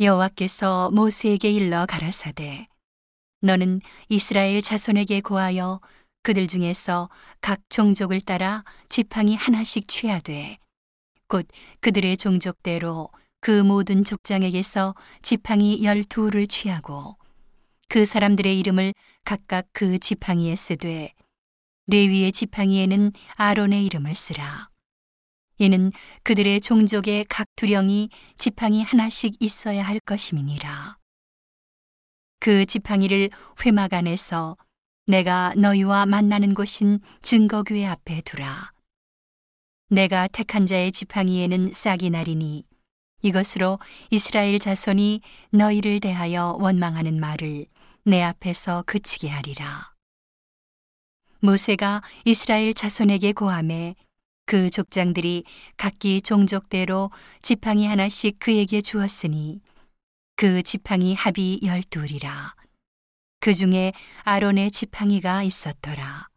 여호와께서 모세에게 일러 가라사대 너는 이스라엘 자손에게 고하여 그들 중에서 각 종족을 따라 지팡이 하나씩 취하되 곧 그들의 종족대로 그 모든 족장에게서 지팡이 12를 취하고 그 사람들의 이름을 각각 그 지팡이에 쓰되 레위의 지팡이에는 아론의 이름을 쓰라. 이는 그들의 종족의 각 두령이 지팡이 하나씩 있어야 할 것임이니라. 그 지팡이를 회막 안에서 내가 너희와 만나는 곳인 증거궤 앞에 두라. 내가 택한 자의 지팡이에는 싹이 나리니 이것으로 이스라엘 자손이 너희를 대하여 원망하는 말을 내 앞에서 그치게 하리라. 모세가 이스라엘 자손에게 고하매 그 족장들이 각기 종족대로 지팡이 하나씩 그에게 주었으니 그 지팡이 합이 12이라. 그 중에 아론의 지팡이가 있었더라.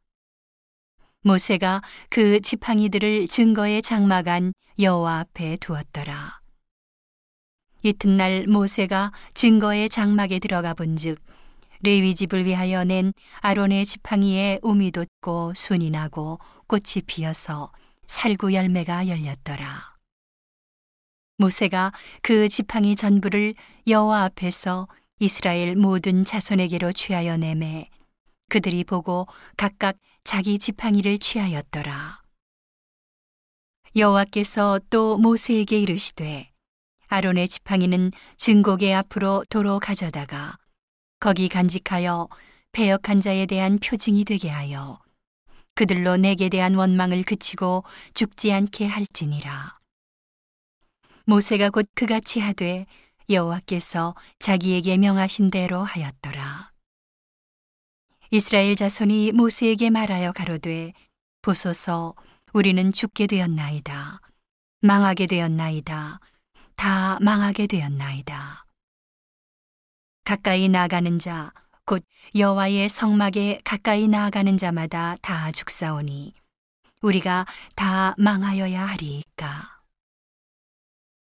모세가 그 지팡이들을 증거의 장막 안 여호와 앞에 두었더라. 이튿날 모세가 증거의 장막에 들어가 본즉 레위 집을 위하여 낸 아론의 지팡이에 우미 돋고 순이 나고 꽃이 피어서 살구 열매가 열렸더라. 모세가 그 지팡이 전부를 여호와 앞에서 이스라엘 모든 자손에게로 취하여 내매 그들이 보고 각각 자기 지팡이를 취하였더라. 여호와께서 또 모세에게 이르시되 아론의 지팡이는 증거궤 앞으로 도로 가져다가 거기 간직하여 배역한 자에 대한 표징이 되게 하여 그들로 내게 대한 원망을 그치고 죽지 않게 할지니라. 모세가 곧 그같이 하되 여호와께서 자기에게 명하신 대로 하였더라. 이스라엘 자손이 모세에게 말하여 가로되 보소서 우리는 죽게 되었나이다. 망하게 되었나이다. 다 망하게 되었나이다. 가까이 나아가는 자 곧 여호와의 성막에 가까이 나아가는 자마다 다 죽사오니 우리가 다 망하여야 하리이까.